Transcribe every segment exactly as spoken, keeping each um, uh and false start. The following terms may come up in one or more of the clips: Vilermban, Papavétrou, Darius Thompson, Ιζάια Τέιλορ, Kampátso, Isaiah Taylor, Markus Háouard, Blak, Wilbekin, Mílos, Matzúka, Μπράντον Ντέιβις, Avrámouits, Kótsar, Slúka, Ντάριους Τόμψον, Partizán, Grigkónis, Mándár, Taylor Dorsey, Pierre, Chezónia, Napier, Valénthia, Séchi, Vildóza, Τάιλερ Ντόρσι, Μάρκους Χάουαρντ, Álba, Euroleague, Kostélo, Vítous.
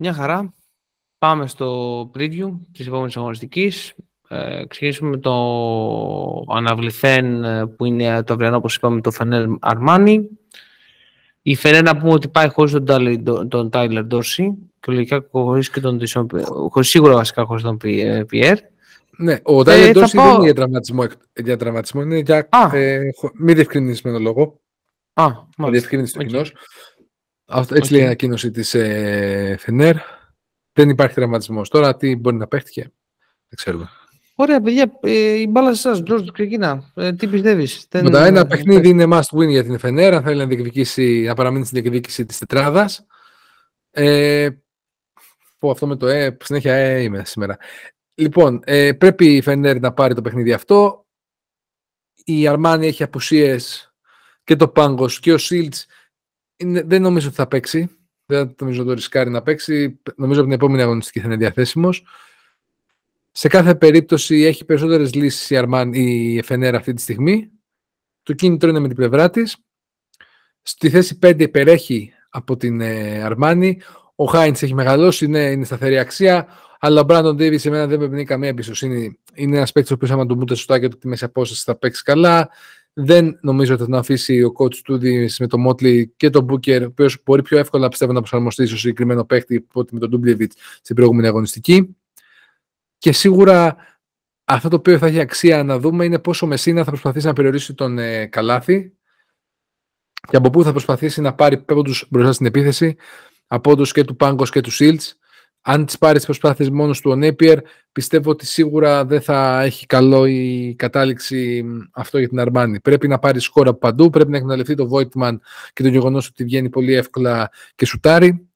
Μια χαρά. Πάμε στο preview της επόμενης αγωνιστικής. Ε, ξεκινήσουμε με το αναβληθέν που είναι το αυριανό, όπως είπαμε, το Φενέρ Αρμάνι. Η Φενέρ, να πούμε ότι πάει χωρίς τον Τάιλερ Ντόρσι και λογικά χωρίς και τον Ντίσον, σίγουρα βασικά χωρίς τον Πιέρ. Ναι, ο Τάιλερ Ντόρσι δεν είναι για τραυματισμό, για τραυματισμό είναι για ε, μη διευκρινισμένο λόγο. Α, μάλιστα. Διευκρινίσει το κοινό. Έτσι λέει η ανακοίνωση της ε, Φενέρ. Δεν υπάρχει τραυματισμός. Τώρα τι μπορεί να παίχτηκε, δεν ξέρουμε. Ωραία, παιδιά, η μπάλα σε εσάς, Τζόρτζ, ξεκινά. Τι πιστεύεις? Μετά ένα παιχνίδι είναι must win για την Φενέρ, αν θέλει να, διεκδικήσει, να παραμείνει στην διεκδίκηση της τετράδας. Ε, πω αυτό με το ε, συνέχεια ε, είμαι σήμερα. Λοιπόν, ε, πρέπει η Φενέρ να πάρει το παιχνίδι αυτό. Η Αρμάνη έχει απουσίες και το Pangos και ο Silts. Δεν νομίζω ότι θα παίξει. Δεν νομίζω ότι το ρισκάρει να παίξει. Νομίζω ότι την επόμενη αγωνιστική θα είναι διαθέσιμος. Σε κάθε περίπτωση έχει περισσότερες λύσεις η, Αρμάν, η Φενέρα αυτή τη στιγμή. Το κίνητρο είναι με την πλευρά της. Στη θέση πέντε υπερέχει από την ε, Αρμάνη. Ο Χάιντς έχει μεγαλώσει, είναι, είναι σταθερή αξία. Αλλά ο Μπράντον Ντέιβις σε μένα δεν παίρνει καμία εμπιστοσύνη. Είναι ένας παίκτης ο οποίος άμα του μπουν τα σουτάκια του τη μέση απόσταση θα παίξει καλά. Δεν νομίζω ότι θα τον αφήσει ο coach του με τον Motley και τον Booker, ο οποίος μπορεί πιο εύκολα πιστεύω να προσαρμοστεί στο συγκεκριμένο παίκτη με τον Ντούμπλεβιτς στην προηγούμενη αγωνιστική. Και σίγουρα αυτό το οποίο θα έχει αξία να δούμε είναι πόσο Μεσίνα θα προσπαθήσει να περιορίσει τον ε, Καλάθι και από πού θα προσπαθήσει να πάρει πόντους μπροστά στην επίθεση από όντως και του Pangos και του Silts. Αν τις πάρει τις προσπάθειες μόνος του ο Napier, πιστεύω ότι σίγουρα δεν θα έχει καλό η κατάληξη αυτό για την Αρμάνη. Πρέπει να πάρει σκόρα από παντού, πρέπει να εκμεταλλευτεί το Voitman και το γεγονός ότι βγαίνει πολύ εύκολα και σουτάρει.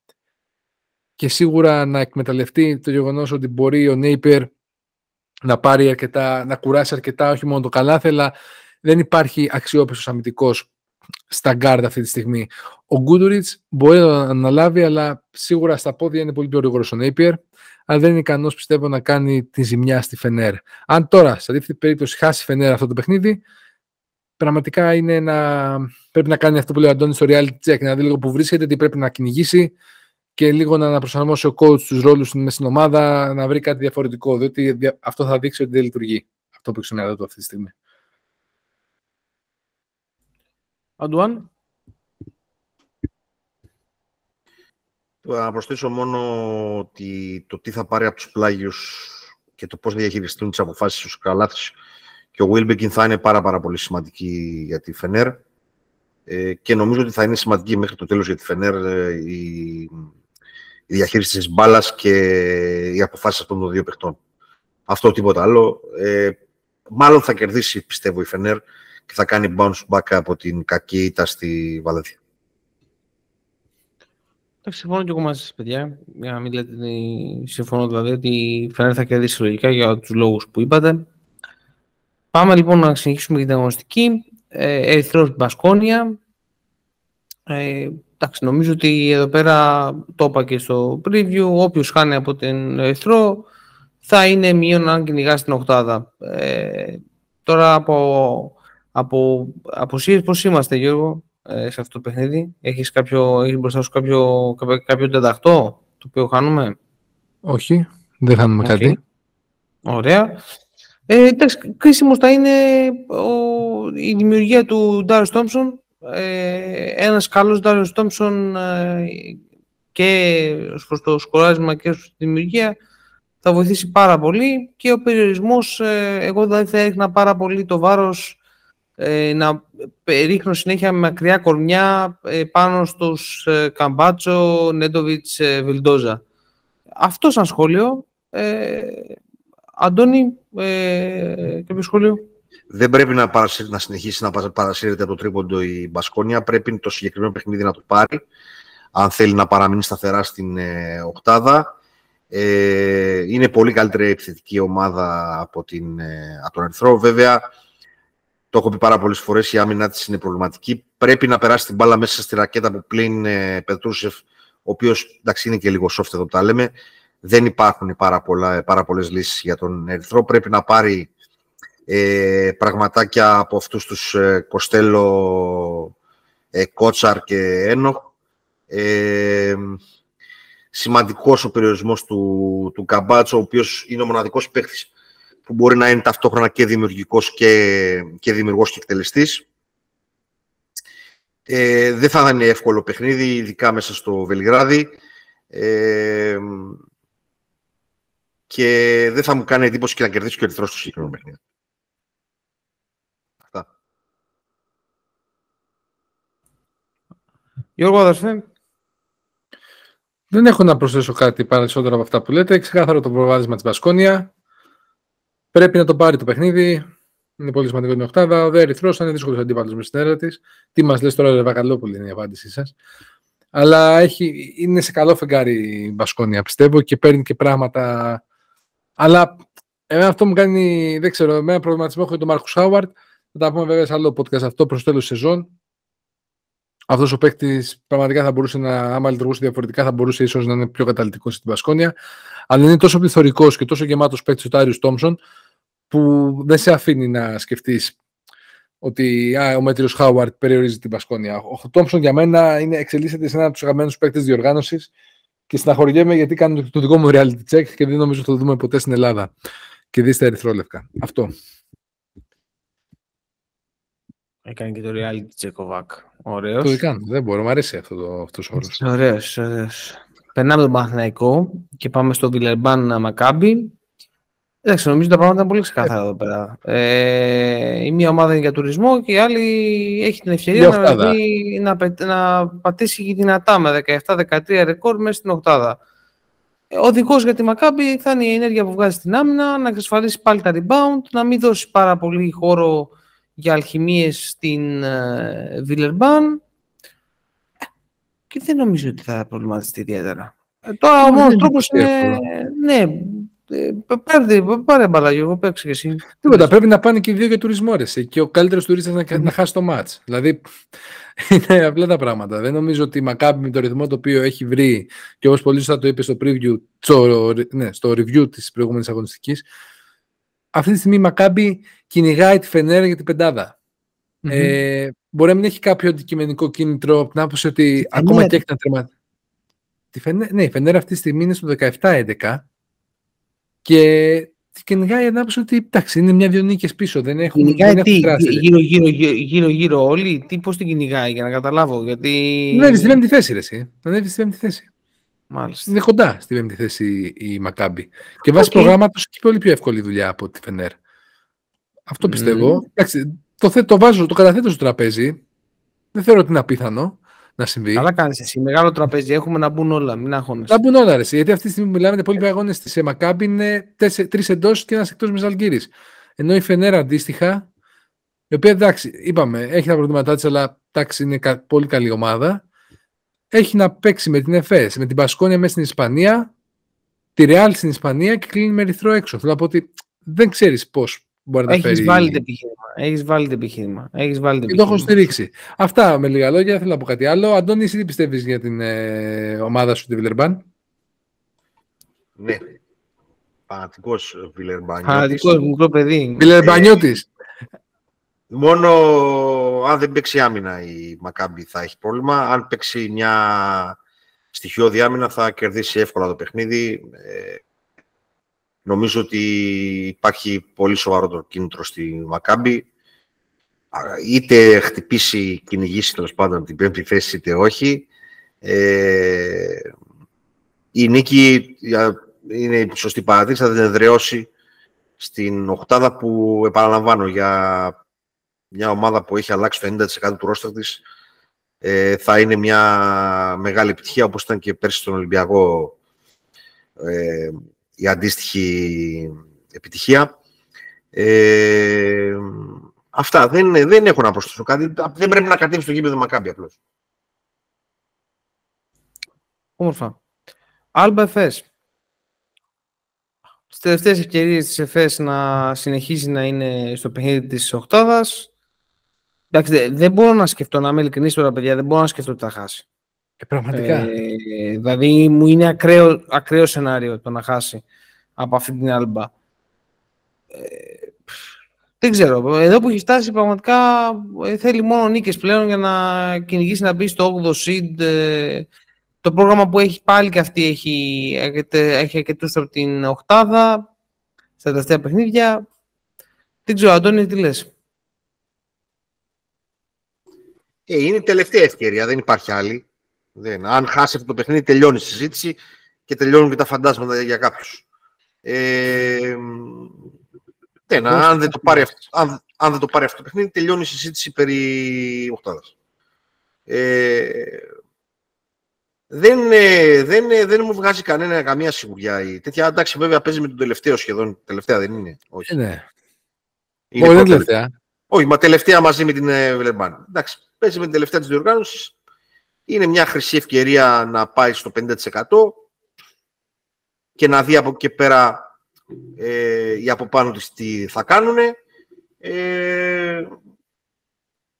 Και σίγουρα να εκμεταλλευτεί το γεγονός ότι μπορεί ο Napier να πάρει αρκετά, να κουράσει αρκετά, όχι μόνο το Καλάθι, αλλά δεν υπάρχει αξιόπιστος αμυντικός στα γκάρντ αυτή τη στιγμή. Ο Gudritsch μπορεί να αναλάβει, αλλά σίγουρα στα πόδια είναι πολύ πιο γρήγορος ο Napier, αλλά δεν είναι ικανός, πιστεύω, να κάνει τη ζημιά στη Φενέρ. Αν τώρα, σε αντίθετη περίπτωση, χάσει η Φενέρ αυτό το παιχνίδι, πραγματικά είναι ένα... πρέπει να κάνει αυτό που λέει ο Αντώνης στο reality check, να δει λίγο που βρίσκεται, τι πρέπει να κυνηγήσει και λίγο να προσαρμόσει ο coach τους ρόλους μες στην ομάδα, να βρει κάτι διαφορετικό, διότι αυτό θα δείξει ότι δεν λειτουργεί αυτό που έχει στον του αυτή τη στιγμή. Αντουάν. Να προσθέσω μόνο ότι το τι θα πάρει από τους πλάγιους και το πώς διαχειριστούν τις αποφάσεις του Καλάθης και ο Wilbekin θα είναι πάρα, πάρα πολύ σημαντική για τη Φενέρ ε, και νομίζω ότι θα είναι σημαντική μέχρι το τέλος για τη Φενέρ ε, η, η διαχείριση της μπάλας και οι αποφάσεις αυτών των δύο παιχτών. Αυτό, τίποτα άλλο. Ε, μάλλον θα κερδίσει, πιστεύω, η Φενέρ και θα κάνει bounce back από την κακή ήττα στη Βαλένθια. Εντάξει, συμφωνώ και εγώ μαζί σας, παιδιά. Για να μην λέτε, συμφωνώ δηλαδή ότι η Φενέρ θα κερδίσει λογικά για τους λόγους που είπατε. Πάμε λοιπόν να συνεχίσουμε για την αγωνιστική. Ε, Ερυθρός Μπασκόνια. Ε, εντάξει, νομίζω ότι εδώ πέρα το είπα και στο preview. Όποιος χάνει από την Ερυθρό θα είναι μείον αν κυνηγά στην οκτάδα. Ε, τώρα από... Από αποσίες πώς είμαστε, Γιώργο, ε, σε αυτό το παιχνίδι? Έχεις, κάποιο, έχεις μπροστά σου κάποιο, κάποιο, κάποιο τεταχτό το οποίο χάνουμε? Όχι, δεν χάνουμε okay. κάτι. Ωραία. Ε, εντάξει, κρίσιμος θα είναι ο, η δημιουργία του Darius Thompson. Ε, ένας καλός Darius Thompson ε, και προς το σκοράρισμα και στη δημιουργία θα βοηθήσει πάρα πολύ και ο περιορισμός, ε, εγώ δηλαδή θα έριχνα πάρα πολύ το βάρος να ρίχνω συνέχεια με μακριά κορμιά πάνω στους Καμπάτσο, Nédovitch, Βιλντόζα. Αυτό σαν σχόλιο. Ε, Αντώνη, ε, κάποιο σχόλιο? Δεν πρέπει να, παρασύρει, να συνεχίσει να παρασύρεται από το τρίποντο η Μπασκόνια. Πρέπει το συγκεκριμένο παιχνίδι να το πάρει, αν θέλει να παραμείνει σταθερά στην ε, οκτάδα. Ε, είναι πολύ καλύτερη επιθετική ομάδα από, την, ε, από τον Ερυθρό. Βέβαια, το έχω πει πάρα πολλές φορές, η άμυνά της είναι προβληματική. Πρέπει να περάσει την μπάλα μέσα στη ρακέτα που πλέον ε, Πετρούσεφ, ο οποίος εντάξει είναι και λίγο soft εδώ που τα λέμε. Δεν υπάρχουν πάρα, πολλά, πάρα πολλές λύσεις για τον Ερυθρό. Πρέπει να πάρει ε, πραγματάκια από αυτούς τους ε, Κοστέλο, ε, Κότσαρ και Ένοχ. Ε, σημαντικός ο περιορισμός του, του Καμπάτσο, ο οποίος είναι ο μοναδικός παίκτης που μπορεί να είναι ταυτόχρονα και δημιουργικός και, και δημιουργός και εκτελεστής. Ε, δεν θα είναι εύκολο παιχνίδι, ειδικά μέσα στο Βελιγράδι. Ε, και δεν θα μου κάνει εντύπωση και να κερδίσει και ο Ερυθρός στο συγκεκριμένο παιχνίδι. Αυτά. Γιώργο, αδερφέ. Δεν έχω να προσθέσω κάτι περισσότερο από αυτά που λέτε. Ξεκάθαρο το προβάδισμα της Μπασκόνια. Πρέπει να το πάρει το παιχνίδι. Είναι πολύ σημαντικό την οκτάδα. Ο δε Ερυθρός θα είναι δύσκολος αντίπαλος με στην έδρα της. Τι μας λες τώρα, ρε Βακαλόπουλη, είναι η απάντησή σας. Αλλά έχει, είναι σε καλό φεγγάρι η Μπασκόνια, πιστεύω, και παίρνει και πράγματα. Αλλά εμένα αυτό μου κάνει, δεν ξέρω, εμένα προβληματισμό έχω για τον Μάρκους Χάουαρντ. Θα τα πούμε βέβαια σε άλλο podcast αυτό προς τέλος σεζόν. Αυτός ο παίκτης πραγματικά θα μπορούσε να, άμα λειτουργούσε διαφορετικά, θα μπορούσε ίσως να είναι πιο καταλυτικός στην Μπασκόνια. Αλλά είναι τόσο πληθωρικός και τόσο γεμάτος παίκτης ο Ντάριους Τόμψον, που δεν σε αφήνει να σκεφτείς ότι α, ο μέτριος Χάουαρντ περιορίζει την Μπασκόνια. Ο Τόμψον για μένα είναι, εξελίσσεται σε έναν από τους αγαπημένους παίκτες διοργάνωσης και συναχωριέμαι γιατί κάνω το δικό μου reality check και δεν νομίζω θα το δούμε ποτέ στην Ελλάδα. Και δει στα ερυθρόλευκα. Αυτό. Έκανε και το reality check ο Βακ. Ωραίος. Το κάνω. Δεν μπορώ. Μ' αρέσει αυτό το, αυτός ο όρος. Ωραίος, ωραίος. Περνάμε τον Παναθηναϊκό και πάμε στο Vilermban Μακάμπι. Εντάξει, νομίζω τα πράγματα είναι πολύ ξεκάθαρα εδώ πέρα. Ε, η μία ομάδα είναι για τουρισμό και η άλλη έχει την ευκαιρία να, βγει, να, να πατήσει δυνατά με δεκαεπτά δεκατρία ρεκόρ μέσα στην οκτάδα. Ο οδηγός για τη Μακάμπι θα είναι η ενέργεια που βγάζει στην άμυνα, να εξασφαλίσει πάλι τα rebound, να μην δώσει πάρα πολύ χώρο για αλχημίες στην Vilermban. Και δεν νομίζω ότι θα προβληματιστεί ιδιαίτερα. Ε, τώρα ο μόνος τρόπος είναι... Ναι, Πάρε, πάρε μπαλάκι, εγώ παίξω και εσύ. Τίποτα, πρέπει να πάνε και οι δύο για τουρισμό, αρέσει. Και ο καλύτερος τουρίστας να, να χάσει το μάτς. Δηλαδή, είναι απλά τα πράγματα. Δεν νομίζω ότι η Μακάμπι με το ρυθμό το οποίο έχει βρει και όπως πολύ σωστά το είπε στο, preview, στο, ναι, στο review της προηγούμενης αγωνιστικής, αυτή τη στιγμή η Μακάμπι κυνηγάει τη Φενέρα για την πεντάδα. Mm-hmm. Ε, μπορεί να μην έχει κάποιο αντικειμενικό κίνητρο από την άποψη ότι ακόμα και έχει να τερματίσει. Φενέ... Ναι, η Φενέρα αυτή τη στιγμή είναι στο δεκαεπτά έντεκα. Και κυνηγάει ανάπτυξη ότι εντάξει, είναι μια-δυο νίκες πίσω. Δεν έχουν, κυνηγάει δεν τι, γύρω-γύρω όλοι, τι, πώς την κυνηγάει για να καταλάβω. Γιατί... Ανέβει στην πέμπτη θέση, ρε εσύ. Ανέβει στην πέμπτη θέση. Μάλιστα. Είναι κοντά στην πέμπτη θέση η Μακάμπι. Και βάσει okay. προγράμματος έχει πολύ πιο εύκολη δουλειά από τη Φενέρ. Αυτό πιστεύω. Mm. Εντάξει, το, θε, το βάζω, το καταθέτω στο τραπέζι. Δεν θεωρώ ότι είναι απίθανο. Να συμβεί. Καλά κάνεις εσύ. Μεγάλο τραπέζι έχουμε να μπουν όλα. Μην αγχώνεσαι. Να μπουν όλα, ρε. Γιατί αυτή τη στιγμή που μιλάμε, οι υπόλοιποι αγώνες τη Μακάμπι είναι τρεις εντός και ένας εκτός Μεσαλγκύρης. Ενώ η Φενέρα αντίστοιχα, η οποία εντάξει, είπαμε, έχει τα προβλήματά της, αλλά εντάξει, είναι κα- πολύ καλή ομάδα. Έχει να παίξει με την Εφές, με την Μπασκόνια μέσα στην Ισπανία, τη Ρεάλ στην Ισπανία και κλείνει με ερυθρό έξω. Θέλω να πω ότι δεν ξέρεις πώς. Έχει βάλει το επιχείρημα. Έχει βάλει το επιχείρημα. Και το έχω στηρίξει. Αυτά με λίγα λόγια. Θέλω να πω κάτι άλλο. Αντώνη, εσύ τι πιστεύεις για την ε, ομάδα σου, τη Vilermban? Ναι. Φανατικός Vilermban. Φανατικός μικρό παιδί. Βιλερμπανιώτης. Μόνο αν δεν παίξει άμυνα η Μακάμπι θα έχει πρόβλημα. Αν παίξει μια στοιχειώδη άμυνα θα κερδίσει εύκολα το παιχνίδι. Ε, Νομίζω ότι υπάρχει πολύ σοβαρό κίνητρο στη Μακάμπι. Είτε χτυπήσει, κυνηγήσει τέλος πάντων την πέμπτη θέση, είτε όχι. Ε, η νίκη είναι η σωστή παρατήρηση, θα την εδραιώσει στην οκτάδα που, επαναλαμβάνω, για μια ομάδα που έχει αλλάξει το ενενήντα τοις εκατό του ρόστερ της, ε, θα είναι μια μεγάλη επιτυχία, όπως ήταν και πέρσι στον Ολυμπιακό. Ε, η αντίστοιχη επιτυχία. Ε, αυτά. Δεν, δεν έχω να προσθέσω κάτι. Δεν πρέπει να κατέβει στο γήπεδο Μακάμπι απλώς. Όμορφα. Άλμπα Εφές. Στις τελευταίες ευκαιρίες της Εφές να συνεχίζει να είναι στο παιχνίδι της οκτάδας. Εντάξει, δεν μπορώ να σκεφτώ, να είμαι ειλικρινής τώρα, παιδιά, δεν μπορώ να σκεφτώ ότι θα χάσει. Ε, πραγματικά. Ε, δηλαδή μου είναι ακραίο, ακραίο σενάριο το να χάσει από αυτή την Άλμπα. Ε, δεν ξέρω. Εδώ που έχει φτάσει πραγματικά θέλει μόνο νίκες πλέον για να κυνηγήσει να μπει στο όγδοο seed, ε, Το πρόγραμμα που έχει πάλι και αυτή έχει, έχει αρκετούς από την οκτάδα, στα τελευταία παιχνίδια. Δεν ξέρω, Αντώνη, τι λες. Ε, είναι η τελευταία ευκαιρία, δεν υπάρχει άλλη. Δεν. Αν χάσει αυτό το παιχνίδι, τελειώνει η συζήτηση και τελειώνουν και τα φαντάσματα για κάποιους. Ε, δεν, αν, δεν το πάρει, αν, αν δεν το πάρει αυτό το παιχνίδι, τελειώνει η συζήτηση περί οκτάδας. Ε, Δεν, δεν, δεν μου βγάζει κανένα καμία σιγουριά. Τέτοια, εντάξει, βέβαια παίζει με τον τελευταίο σχεδόν. Τελευταία δεν είναι. Όχι, ναι. Είναι Όχι, τελευταία. Όχι, μα τελευταία μαζί με την Vilermban. Εντάξει, παίζει με την τελευταία της διοργάνωσης. Είναι μια χρυσή ευκαιρία να πάει στο πενήντα τοις εκατό και να δει από εκεί πέρα ε, ή από πάνω της τι θα κάνουν. Ε,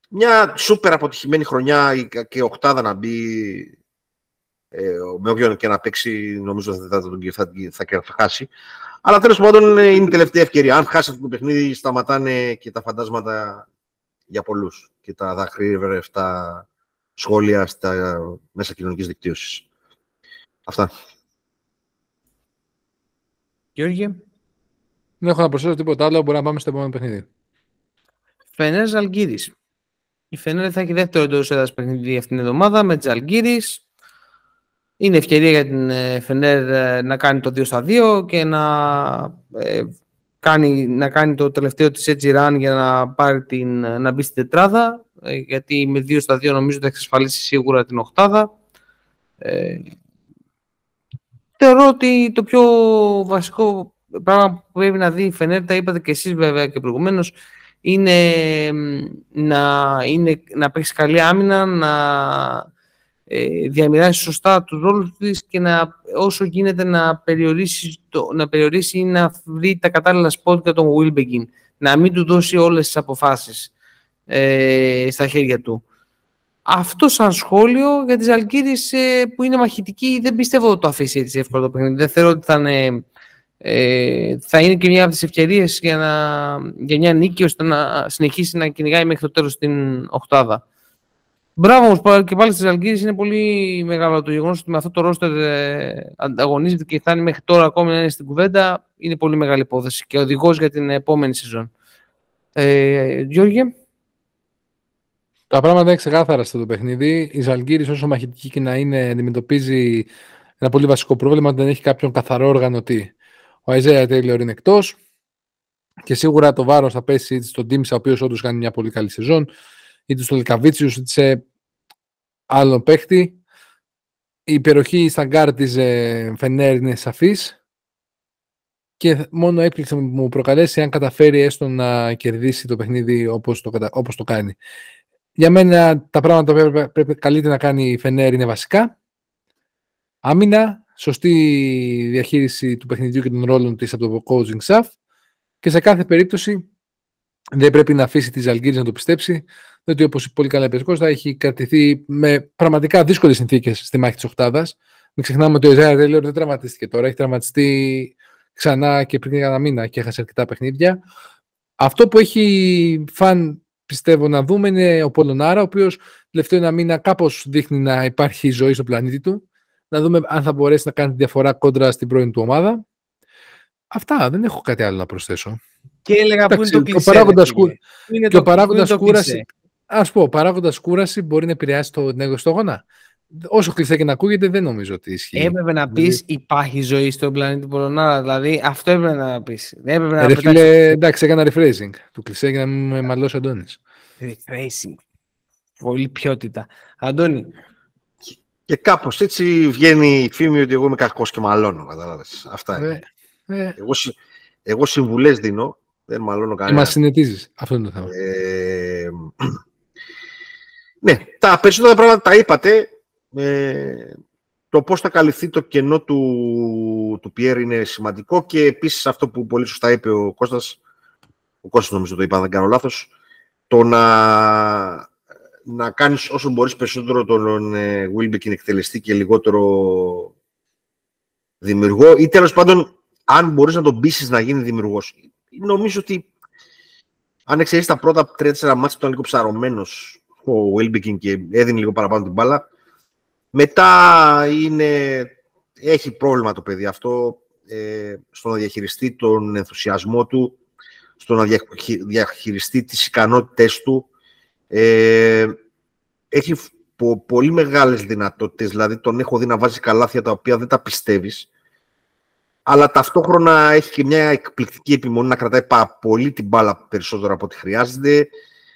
μια σούπερ αποτυχημένη χρονιά και οκτάδα να μπει. Ε, με όποιον και να παίξει, νομίζω θα, θα, θα, θα, θα χάσει. Αλλά τέλος πάντων είναι η τελευταία ευκαιρία. Αν χάσει αυτό το παιχνίδι, σταματάνε και τα φαντάσματα για πολλούς και τα δαχτυλιβερευτά σχόλια στα μέσα κοινωνικής δικτύωσης. Αυτά. Γιώργη. Δεν έχω να προσθέσω τίποτα άλλο. Μπορεί να πάμε στο επόμενο παιχνίδι. Φενέρ Ζαλγκίρις. Η Φενέρ θα έχει δεύτερο εντός έδρας παιχνίδι αυτήν την εβδομάδα με Ζαλγκίρις. Είναι ευκαιρία για την Φενέρ να κάνει το δύο στα δύο και να, ε, κάνει, να κάνει το τελευταίο της edge run για να, πάρει την, να μπει στην τετράδα, ε, γιατί με δύο στα δύο νομίζω θα εξασφαλίσει σίγουρα την οκτάδα. Ε, θεωρώ ότι το πιο βασικό πράγμα που πρέπει να δει η Φενέρ, τα είπατε και εσείς βέβαια και προηγουμένως, είναι να, είναι, να παίξει καλή άμυνα, να διαμοιράσει σωστά τους ρόλους της και να, όσο γίνεται να περιορίσει, το, να περιορίσει ή να βρει τα κατάλληλα σπότ για τον Wilbekin. Να μην του δώσει όλες τις αποφάσεις ε, στα χέρια του. Αυτό σαν σχόλιο για τις Ζαλγκίρις ε, που είναι μαχητική, δεν πιστεύω ότι το αφήσει έτσι εύκολο το παιχνίδι. Δεν θεωρώ ότι θα είναι, ε, θα είναι και μια από τις ευκαιρίες για, να, για μια νίκη ώστε να συνεχίσει να κυνηγάει μέχρι το τέλος την οκτάδα. Μπράβο όμως και πάλι στις Ζαλγκίρις, είναι πολύ μεγάλο το γεγονός ότι με αυτό το ρόστερ ε, ανταγωνίζεται και φτάνει μέχρι τώρα ακόμη να είναι στην κουβέντα. Είναι πολύ μεγάλη υπόθεση και οδηγός για την επόμενη σεζόν. Ε, Γιώργη. Τα πράγματα είναι ξεκάθαρα στο το παιχνίδι. Η Ζαλγκίρις, όσο μαχητική και να είναι, αντιμετωπίζει ένα πολύ βασικό πρόβλημα ότι δεν έχει κάποιον καθαρό οργανωτή. Ο Isaiah Taylor είναι εκτός και σίγουρα το βάρος θα πέσει στον Τίμης, ο οποίος όντως κάνει μια πολύ καλή σεζόν, είτε στο Λικαβίτσιους, είτε σε άλλον παίκτη. Η περιοχή στα γκάρ της ε, Φενέρ είναι σαφής και μόνο έκπληξη μου προκαλέσει αν καταφέρει έστω να κερδίσει το παιχνίδι όπως το, όπως το κάνει. Για μένα τα πράγματα που πρέπει, πρέπει καλύτερα να κάνει η Φενέρ είναι βασικά. Άμυνα, σωστή διαχείριση του παιχνιδιού και των ρόλων της από το coaching staff και σε κάθε περίπτωση δεν πρέπει να αφήσει τη Ζαλγκίρις να το πιστέψει, διότι όπως πολύ καλά είπε, θα έχει κρατηθεί με πραγματικά δύσκολες συνθήκες στη μάχη της οκτάδας. Μην ξεχνάμε ότι ο Ιζάια Τέιλορ δεν τραυματίστηκε τώρα, έχει τραυματιστεί ξανά και πριν ένα μήνα και έχασε αρκετά παιχνίδια. Αυτό που έχει φαν, πιστεύω, να δούμε είναι ο Πολωνάρα, ο οποίος τελευταίο ένα μήνα κάπως δείχνει να υπάρχει ζωή στον πλανήτη του. Να δούμε αν θα μπορέσει να κάνει διαφορά κόντρα στην πρώην του ομάδα. Αυτά, δεν έχω κάτι άλλο να προσθέσω. Και έλεγα που είναι το κλισέ. Και ο παράγοντας κούραση. Ας πω, ο παράγοντας κούραση μπορεί να επηρεάσει τον αγώνα. Όσο κλειστά και να ακούγεται, δεν νομίζω ότι ισχύει. Έπρεπε να πεις υπάρχει ζωή στον πλανήτη Πολωνάρα. Δηλαδή, αυτό έπρεπε να πεις. Εντάξει, έκανα rephrasing του κλεισέ για να μην με μαλώσει ο Αντώνης. Rephrasing. Πολύ ποιότητα. Αντώνη. Και κάπως έτσι βγαίνει η φήμη ότι εγώ είμαι κακός και μαλώνω. Κατάλαβες. Αυτά είναι. Εγώ, εγώ συμβουλές δίνω, δεν μαλώνω κανένα. Μας συνετίζεις, αυτό είναι το θέμα. Ε, ναι, τα περισσότερα πράγματα τα είπατε. Ε, το πώς θα καλυφθεί το κενό του, του Pierre είναι σημαντικό και επίσης αυτό που πολύ σωστά είπε ο Κώστας, ο Κώστας νομίζω το είπα, δεν κάνω λάθος, το να, να κάνεις όσο μπορείς περισσότερο τον ε, Wilbekin εκτελεστή και λιγότερο δημιουργό ή τέλος πάντων αν μπορείς να τον πείσεις να γίνει δημιουργός. Νομίζω ότι αν εξαιρείς τα πρώτα τρία τέσσερα μάτσα που ήταν λίγο ψαρωμένος ο Wilbekin και έδινε λίγο παραπάνω την μπάλα, Μετά είναι, έχει πρόβλημα το παιδί αυτό ε, στο να διαχειριστεί τον ενθουσιασμό του, στο να διαχειριστεί τις ικανότητες του. Ε, έχει πο, πολύ μεγάλες δυνατότητες, δηλαδή τον έχω δει να βάζει καλάθια τα οποία δεν τα πιστεύεις, αλλά ταυτόχρονα έχει και μια εκπληκτική επιμονή να κρατάει πολύ την μπάλα περισσότερο από ό,τι χρειάζεται,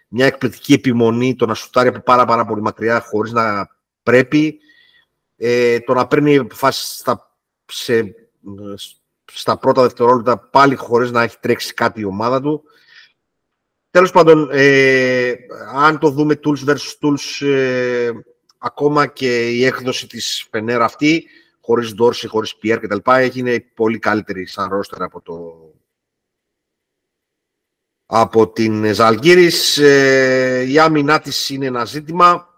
μια εκπληκτική επιμονή το να σουτάρει από πάρα, πάρα πολύ μακριά χωρίς να πρέπει, ε, το να παίρνει επιφάσεις στα, σε, στα πρώτα δευτερόλεπτα πάλι χωρίς να έχει τρέξει κάτι η ομάδα του. Τέλος πάντων, ε, αν το δούμε tools versus tools, ε, ακόμα και η έκδοση της Φενέρα αυτή, χωρίς Dorsey, χωρίς Pierre κτλ, έγινε πολύ καλύτερη σαν roster από, το... από την Ζαλγκίρις. Ε, η άμυνά της είναι ένα ζήτημα.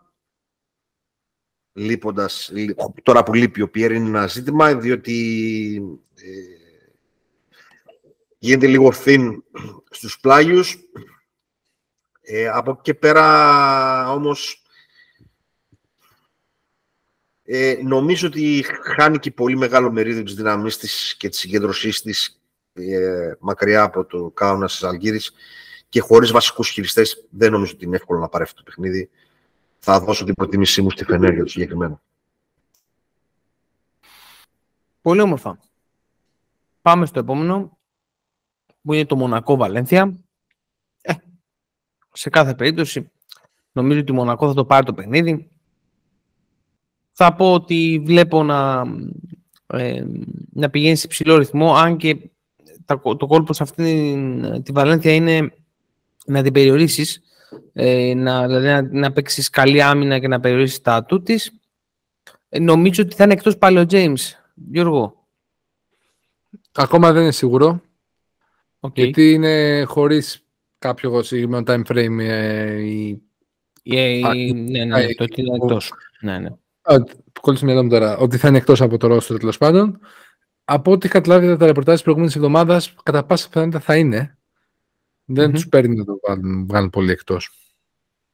Λείποντας, τώρα που λείπει ο Pierre είναι ένα ζήτημα, διότι ε, γίνεται λίγο thin στους πλάγιους. Ε, από εκεί και πέρα όμως Ε, νομίζω ότι χάνει και πολύ μεγάλο μερίδιο της δύναμής της και της συγκέντρωσής της ε, μακριά από το κάωνα της Αλγύρης και χωρίς βασικούς χειριστές δεν νομίζω ότι είναι εύκολο να πάρει αυτό το παιχνίδι. Θα δώσω την προτίμησή μου στη Φενέργεια του συγκεκριμένου. Πολύ όμορφα. Πάμε στο επόμενο που είναι το Μονακό Βαλένθια. Ε, σε κάθε περίπτωση νομίζω ότι η Μονακό θα το πάρει το παιχνίδι. Θα πω ότι βλέπω να, ε, να πηγαίνει σε ψηλό ρυθμό, αν και τα, το κόλπο σε αυτή τη Βαλένθια είναι να την περιορίσεις, ε, να, δηλαδή να, να παίξεις καλή άμυνα και να περιορίσεις τα ατού της. Ε, νομίζω ότι θα είναι εκτός πάλι ο James, Γιώργο. Ακόμα δεν είναι σίγουρο, okay. Γιατί είναι χωρίς κάποιο συγκεκριμένο time frame ε, η... Yeah, α, η... Ναι, ναι, ναι, το ότι είναι εκτός. Ναι, ναι. Κόλλησε μυαλό μου τώρα, ότι θα είναι εκτός από το ρόστερ τέλος πάντων. Από ό,τι είχα καταλάβει τα ρεπορτάζ της προηγούμενης εβδομάδας, κατά πάσα πιθανότητα θα είναι. Δεν mm-hmm. τους παίρνει να το βγάλουν, βγάλουν πολύ εκτός.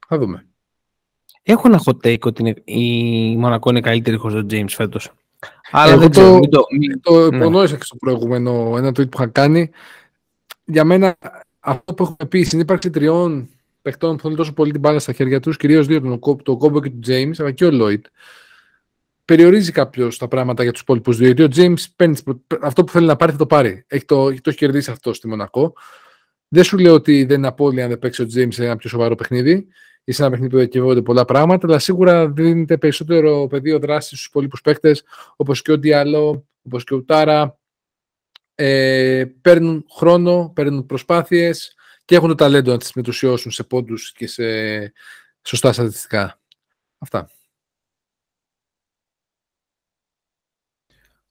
Θα δούμε. Έχω ένα hot take ότι είναι, η Μονακό είναι καλύτερη χωρίς τον James φέτος. Αλλά εγώ δεν ξέρω, το, μην το, μην... το υπονόησα και στο προηγούμενο ένα tweet που είχα κάνει. Για μένα, αυτό που έχουμε πει, η συνύπαρξη τριών παιχτών που θέλουν τόσο πολύ την μπάλα στα χέρια τους, κυρίως δύο, τον Κόμπο και τον James, αλλά και ο Lloyd. Περιορίζει κάποιος τα πράγματα για τους υπόλοιπους δύο. Γιατί ο James παίρνει αυτό που θέλει να πάρει, θα το πάρει. Έχει το, το έχει κερδίσει αυτό στη Μονακό. Δεν σου λέω ότι δεν είναι απώλεια αν δεν παίξει ο James σε ένα πιο σοβαρό παιχνίδι ή σε ένα παιχνίδι που διακυβεύονται πολλά πράγματα, αλλά σίγουρα δίνεται περισσότερο πεδίο δράση στους υπόλοιπους παίκτες, όπως και ο Διάλο, όπως και ο Τάρα. Ε, παίρνουν χρόνο, παίρνουν προσπάθειες και έχουν το ταλέντο να τις μετουσιώσουν σε πόντους και σε σωστά στατιστικά. Αυτά.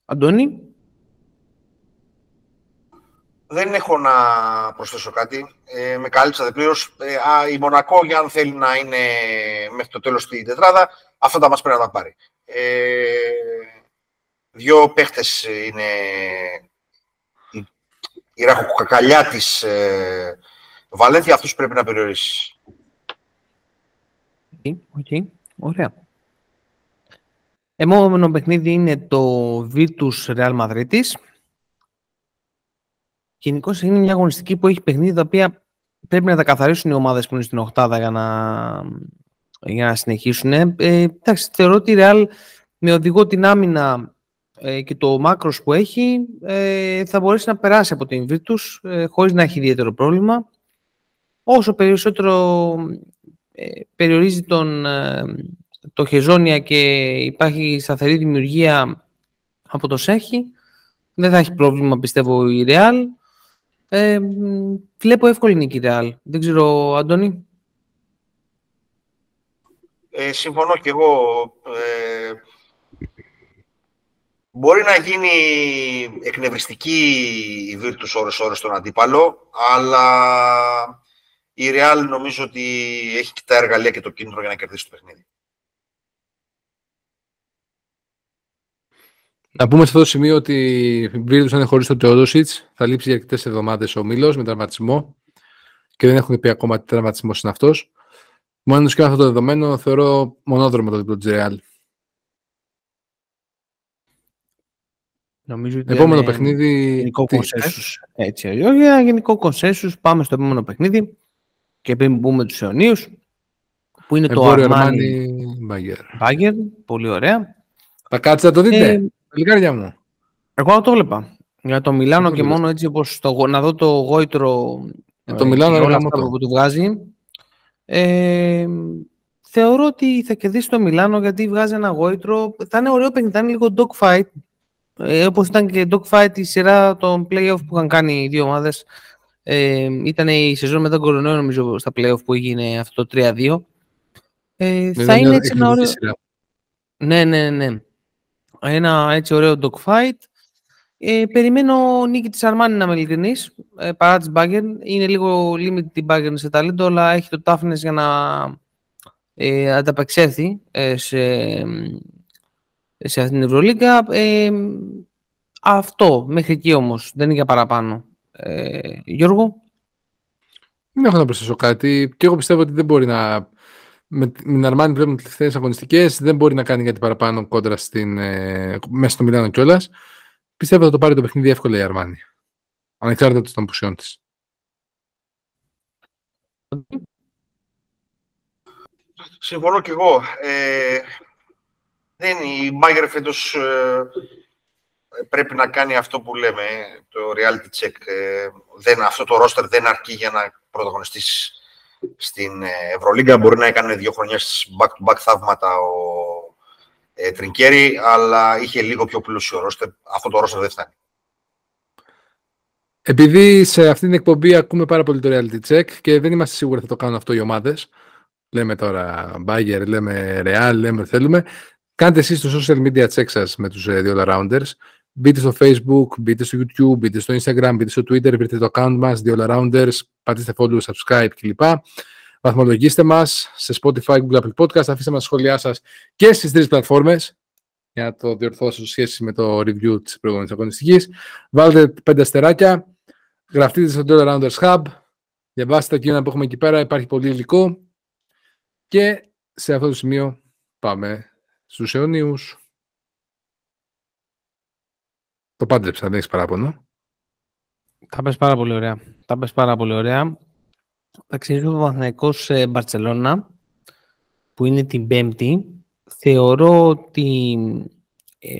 Αντώνη. Δεν έχω να προσθέσω κάτι. Ε, με κάλυψατε πλήρως. Ε, α, η Μονακό, για αν θέλει να είναι μέχρι το τέλος τη τετράδα, αυτά τα μας πρέπει να τα πάρει. Ε, δύο παίχτες είναι η ραχοκοκαλιά της ε, Βαλένθια. Αυτούς πρέπει να περιορίσει. Οκ, okay, okay, ωραία. Επόμενο παιχνίδι είναι το Βίτους Ρεάλ Μαδρίτης. Γενικώς είναι μια αγωνιστική που έχει παιχνίδι τα οποία πρέπει να τα καθαρίσουν οι ομάδες που είναι στην οκτάδα για να, για να συνεχίσουν. Ε, εντάξει, θεωρώ ότι η Ρεάλ με οδηγό την άμυνα ε, και το μάκρος που έχει ε, θα μπορέσει να περάσει από την Βίτους ε, χωρίς να έχει ιδιαίτερο πρόβλημα. Όσο περισσότερο ε, περιορίζει τον... Ε, το Χεζόνια και υπάρχει σταθερή δημιουργία από το Σέχι, δεν θα έχει πρόβλημα πιστεύω η Ρεάλ. Ε, βλέπω εύκολη νίκη η Ρεάλ. Δεν ξέρω, Αντώνη. Ε, συμφωνώ κι εγώ. Ε, μπορεί να γίνει εκνευριστική η Βίρτους ώρες-ώρες στον αντίπαλο, αλλά η Ρεάλ νομίζω ότι έχει και τα εργαλεία και το κίνητρο για να κερδίσει το παιχνίδι. Να πούμε σε αυτό το σημείο ότι η Βίλντος είναι χωρίς τον Τεονtósits. Θα λείψει για αρκετές εβδομάδες ο Μίλος με τραυματισμό και δεν έχουν πει ακόμα τι τραυματισμός είναι αυτός. Μόνο και με αυτό το δεδομένο θεωρώ μονόδρομο το διπλό της Ρεάλ. Νομίζω ότι επόμενο είναι παιχνίδι... γενικό κονσένσους. Έτσι, ένα γενικό κονσένσους. Πάμε στο επόμενο παιχνίδι και πριν μπούμε τους αιωνίους, που είναι Εμπόριο το Αρμάνι Μπάγκερ. Πολύ ωραία. Θα κάτσετε να το δείτε. Ε, Λυκάρια μου. Εγώ το βλέπα. Για το Μιλάνο και μόνο έτσι όπως το, να δω το γόητρο για το Μιλάνο, όλα αυτά το που του βγάζει. Ε, θεωρώ ότι θα κερδίσει το Μιλάνο γιατί βγάζει ένα γόητρο. Θα είναι ωραίο παιχνίδι, θα είναι λίγο dogfight. Ε, όπως ήταν και dogfight η σειρά των play-off που είχαν κάνει οι δύο ομάδες. Ε, ήταν η σεζόν μετά τον κορονοϊό νομίζω στα play-off που έγινε αυτό το τρία δύο. Ε, θα είναι έτσι ένα ωραίο... Ναι, ναι, ναι. Ένα έτσι ωραίο dogfight. Ε, περιμένω νίκη της Αρμάνι να είμαι ειλικρινής, ε, παρά της Bayern. Είναι λίγο limited η Bayern σε ταλέντο, αλλά έχει το toughness για να ε, ανταπεξέλθει ε, σε, σε αυτήν την Ευρωλίγκα. Ε, αυτό, μέχρι εκεί όμως, δεν είναι για παραπάνω. Ε, Γιώργο. Δεν έχω να προσθέσω κάτι. Και εγώ πιστεύω ότι δεν μπορεί να... με την Αρμάνι βλέπουμε τις τελευταίες αγωνιστικές, δεν μπορεί να κάνει κάτι παραπάνω κόντρα στην, ε, μέσα στο Μιλάνο κιόλας. Πιστεύω θα το πάρει το παιχνίδι εύκολα η Αρμάνι. Ανεξάρτητα των πουσιών της. Συμφωνώ κι εγώ. Ε, δεν η Μπάγκερ φέτος ε, πρέπει να κάνει αυτό που λέμε, το reality check. Ε, δεν, αυτό το roster δεν αρκεί για να πρωταγωνιστείς στην Ευρωλίγκα. Μπορεί να έκανε δύο χρονιές back-to-back θαύματα ο Ε, Τρινκέρι, αλλά είχε λίγο πιο πλούσιο roster. Αυτό το roster δεν φτάνει. Επειδή σε αυτήν την εκπομπή ακούμε πάρα πολύ το reality check και δεν είμαστε σίγουροι θα το κάνουν αυτό οι ομάδες. Λέμε τώρα Bayer, λέμε Real, λέμε θέλουμε. Κάντε εσείς το social media check σας με τους δύο all-rounders. Μπείτε στο Facebook, μπείτε στο YouTube, μπείτε στο Instagram, μπείτε στο Twitter, βρείτε το account μας, δύο all-rounders, πατήστε follow, subscribe κλπ. Βαθμολογήστε μας σε Spotify, Google, Apple Podcast. Αφήστε μας σχόλιά σας και στις τρεις πλατφόρμες για να το διορθώσω σε σχέση με το review της προηγούμενης αγωνιστικής. Βάλτε πέντε αστεράκια, γραφτείτε στο Dollar Rounders Hub, διαβάστε τα κείμενα που έχουμε εκεί πέρα, υπάρχει πολύ υλικό. Και σε αυτό το σημείο πάμε στους αιωνίους. Το πάντρεψα, δεν έχεις παράπονο. Τα πες πάρα πολύ ωραία. Τα πες πάρα πολύ ωραία. Θα ξεκινήσουμε ο Παναθηναϊκός ε, Μπαρτσελόνα, που είναι την Πέμπτη. Θεωρώ ότι ε,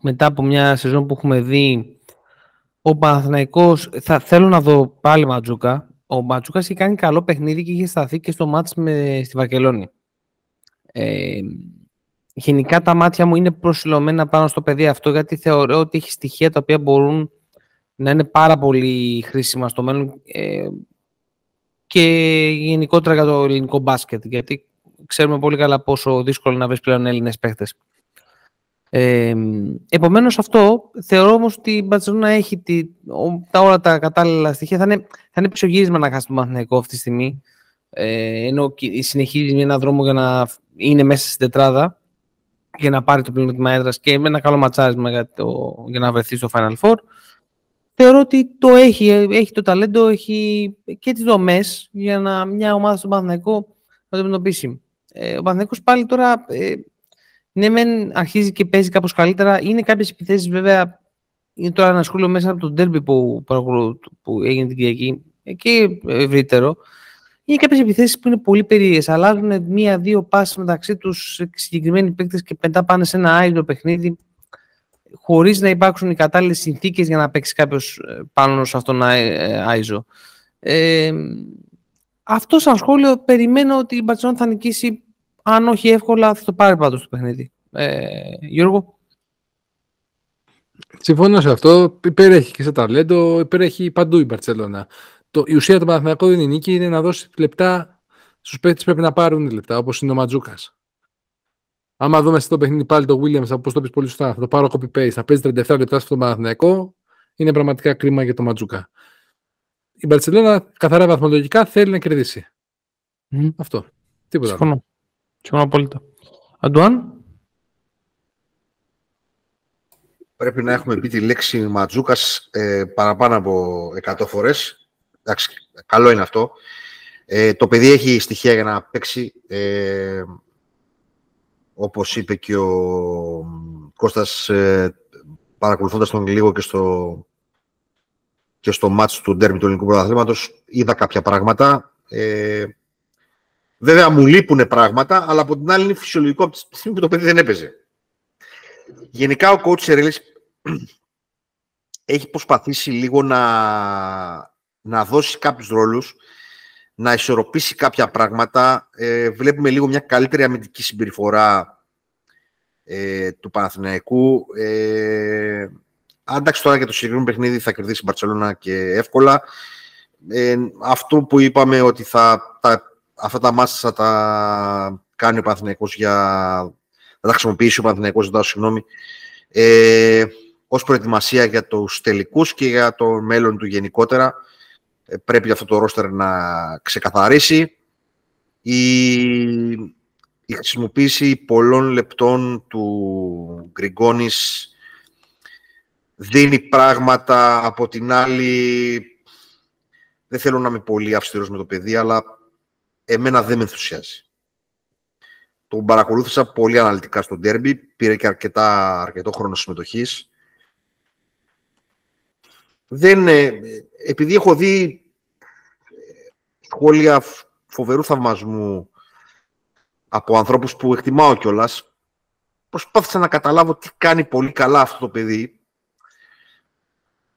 μετά από μια σεζόν που έχουμε δει, ο Παναθηναϊκός, θα θέλω να δω πάλι Ματζούκα. Ο Ματζούκας είχε κάνει καλό παιχνίδι και είχε σταθεί και στο μάτς με, στη Βαρκελόνη. Ε, γενικά τα μάτια μου είναι προσιλωμένα πάνω στο παιδί αυτό, γιατί θεωρώ ότι έχει στοιχεία τα οποία μπορούν να είναι πάρα πολύ χρήσιμα στο μέλλον ε, και γενικότερα για το ελληνικό μπάσκετ, γιατί ξέρουμε πολύ καλά πόσο δύσκολο να βρεις πλέον Έλληνες παίχτες. Ε, επομένως αυτό, θεωρώ όμως ότι η Μπαρτσελόνα έχει τη, τα όλα τα κατάλληλα στοιχεία. Θα είναι, θα είναι πισωγύρισμα να χάσει τον Παναθηναϊκό αυτή τη στιγμή, ε, ενώ συνεχίζει έναν δρόμο για να είναι μέσα στην τετράδα για να πάρει το πλεονέκτημα έδρας και με ένα καλό ματσάρισμα για, το, για να βρεθεί στο Final Four. Θεωρώ ότι το έχει, έχει το ταλέντο, έχει και τις δομές για να μια ομάδα στον Παναθηναϊκό να το αντιμετωπίσει. Ε, ο Παναθηναϊκός πάλι τώρα, ε, ναι μεν αρχίζει και παίζει κάπως καλύτερα, είναι κάποιες επιθέσεις βέβαια, είναι τώρα ένα σχόλιο μέσα από το ντέρμπι που, που, που έγινε την Κυριακή και ευρύτερο, είναι κάποιες επιθέσεις που είναι πολύ περίεργες, αλλάζουν μία-δύο πάσεις μεταξύ τους συγκεκριμένοι παίκτες και μετά πάνε σε ένα άλλο παιχνίδι, χωρίς να υπάρξουν οι κατάλληλες συνθήκες για να παίξει κάποιος πάνω σε αυτόν Άιζο. Ε, αυτό σαν σχόλιο περιμένω ότι η Μπαρτσελόνα θα νικήσει, αν όχι εύκολα, θα το πάρει πάντως το παιχνίδι. Ε, Γιώργο. Συμφωνώ σε αυτό. Υπερέχει και σε ταλέντο, υπερέχει παντού η Μπαρτσελόνα. Το, η ουσία του Παναθηναϊκού δεν είναι η νίκη, είναι να δώσει λεπτά στους παίκτες πρέπει να πάρουν λεπτά, όπως είναι ο Ματζούκας. Άμα δούμε στο παιχνίδι πάλι το Williams, όπως το πεις πολύ σωστά, θα το πάρω copy-paste, θα παίζει τριάντα επτά λεπτά στον Παναθηναϊκό, είναι πραγματικά κρίμα για το Ματζούκα. Η Μπαρτσελόνα καθαρά βαθμολογικά θέλει να κερδίσει. Mm. Αυτό. Τίποτα. Συμφωνώ. Συμφωνώ απόλυτα. Αντουάν. Πρέπει να έχουμε πει τη λέξη Ματζούκας ε, παραπάνω από εκατό φορές. Εντάξει, καλό είναι αυτό. Ε, το παιδί έχει στοιχεία για να παίξει. Ε, Όπως είπε και ο Κώστας, παρακολουθώντας τον λίγο και στο, και στο μάτς του ντέρμπι του ελληνικού πρωταθλήματος, είδα κάποια πράγματα. Ε, βέβαια μου λείπουν πράγματα, αλλά από την άλλη είναι φυσιολογικό από τη στιγμή που το παιδί δεν έπαιζε. Γενικά ο coach Ερέλης έχει προσπαθήσει λίγο να, να δώσει κάποιους ρόλους, να ισορροπήσει κάποια πράγματα. Ε, βλέπουμε λίγο μια καλύτερη αμυντική συμπεριφορά ε, του Παναθηναϊκού. Ε, Αντάξει τώρα για το συγκεκριμένο παιχνίδι θα κερδίσει η Μπαρτσελόνα και εύκολα. Ε, αυτό που είπαμε ότι θα, τα, αυτά τα μάτσα θα τα κάνει ο Παναθηναϊκός για... θα τα χρησιμοποιήσει ο Παναθηναϊκός, ζητάω συγγνώμη, ε, ως προετοιμασία για τους τελικούς και για το μέλλον του γενικότερα. Ε, πρέπει αυτό το ρόστερ να ξεκαθαρίσει. Η, η χρησιμοποίηση πολλών λεπτών του Γκριγκόνης δίνει πράγματα, από την άλλη δεν θέλω να είμαι πολύ αυστηρός με το παιδί, αλλά εμένα δεν με ενθουσιάζει. Τον παρακολούθησα πολύ αναλυτικά στο ντέρμπι, πήρε και αρκετά, αρκετό χρόνο συμμετοχής. Δεν, επειδή έχω δει σχόλια φοβερού θαυμασμού από ανθρώπους που εκτιμάω κιόλας, προσπάθησα να καταλάβω τι κάνει πολύ καλά αυτό το παιδί.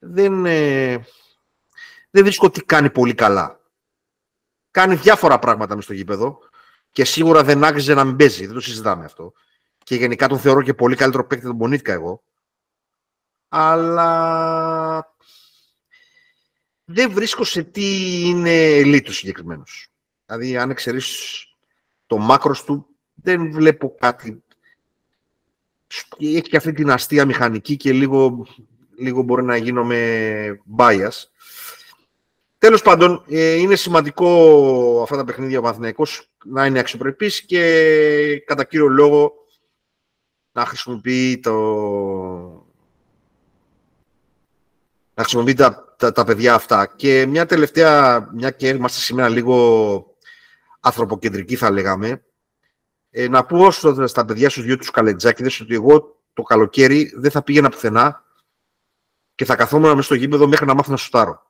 Δεν, ε, δεν βρίσκω ότι κάνει πολύ καλά. Κάνει διάφορα πράγματα μες στο γήπεδο και σίγουρα δεν άξιζε να μην παίζει. Δεν το συζητάμε αυτό. Και γενικά τον θεωρώ και πολύ καλύτερο παίκτη τον Μπονίτικα εγώ. Αλλά δεν βρίσκω σε τι είναι ελίτ ο συγκεκριμένος. Δηλαδή αν εξαιρείς το μάκρος του δεν βλέπω κάτι. Έχει και αυτή την αστεία μηχανική και λίγο... λίγο μπορεί να γίνομαι bias. Τέλος πάντων, ε, είναι σημαντικό αυτά τα παιχνίδια ο Παναθηναϊκός να είναι αξιοπρεπής και κατά κύριο λόγο να χρησιμοποιεί, το... να χρησιμοποιεί τα, τα, τα παιδιά αυτά. Και μια τελευταία, μια και είμαστε σήμερα λίγο ανθρωποκεντρικοί θα λέγαμε, ε, να πω στα, στα παιδιά στους δυο τους καλετζάκηδες ότι εγώ το καλοκαίρι δεν θα πήγαινα πουθενά και θα καθόμουν μέσα στο γήπεδο μέχρι να μάθω να σουτάρω.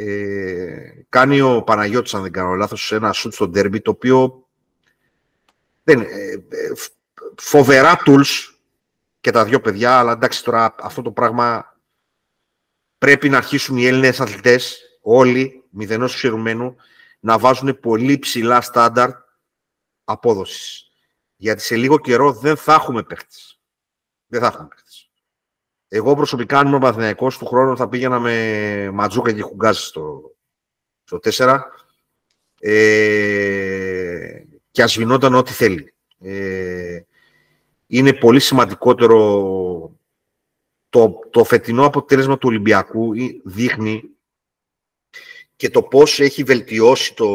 Ε, κάνει ο Παναγιώτης, αν δεν κάνω λάθος, ένα σουτ στο ντέρμπι, το οποίο δεν, ε, φοβερά tools και τα δύο παιδιά, αλλά εντάξει τώρα αυτό το πράγμα πρέπει να αρχίσουν οι Έλληνες αθλητές, όλοι, μηδενός ουσιαρωμένου, να βάζουν πολύ ψηλά στάνταρτ απόδοσης. Γιατί σε λίγο καιρό δεν θα έχουμε παίχτες. Δεν θα έχουμε παίχτες. Εγώ προσωπικά, αν είμαι ο Παναθηναϊκός, του χρόνου θα πήγαινα με Ματζούκα και Χουγκάζη στο, στο τέσσερα. Ε, και ας γινόταν ό,τι θέλει. Ε, είναι πολύ σημαντικότερο το, το φετινό αποτέλεσμα του Ολυμπιακού. Δείχνει και το πώς έχει βελτιώσει το,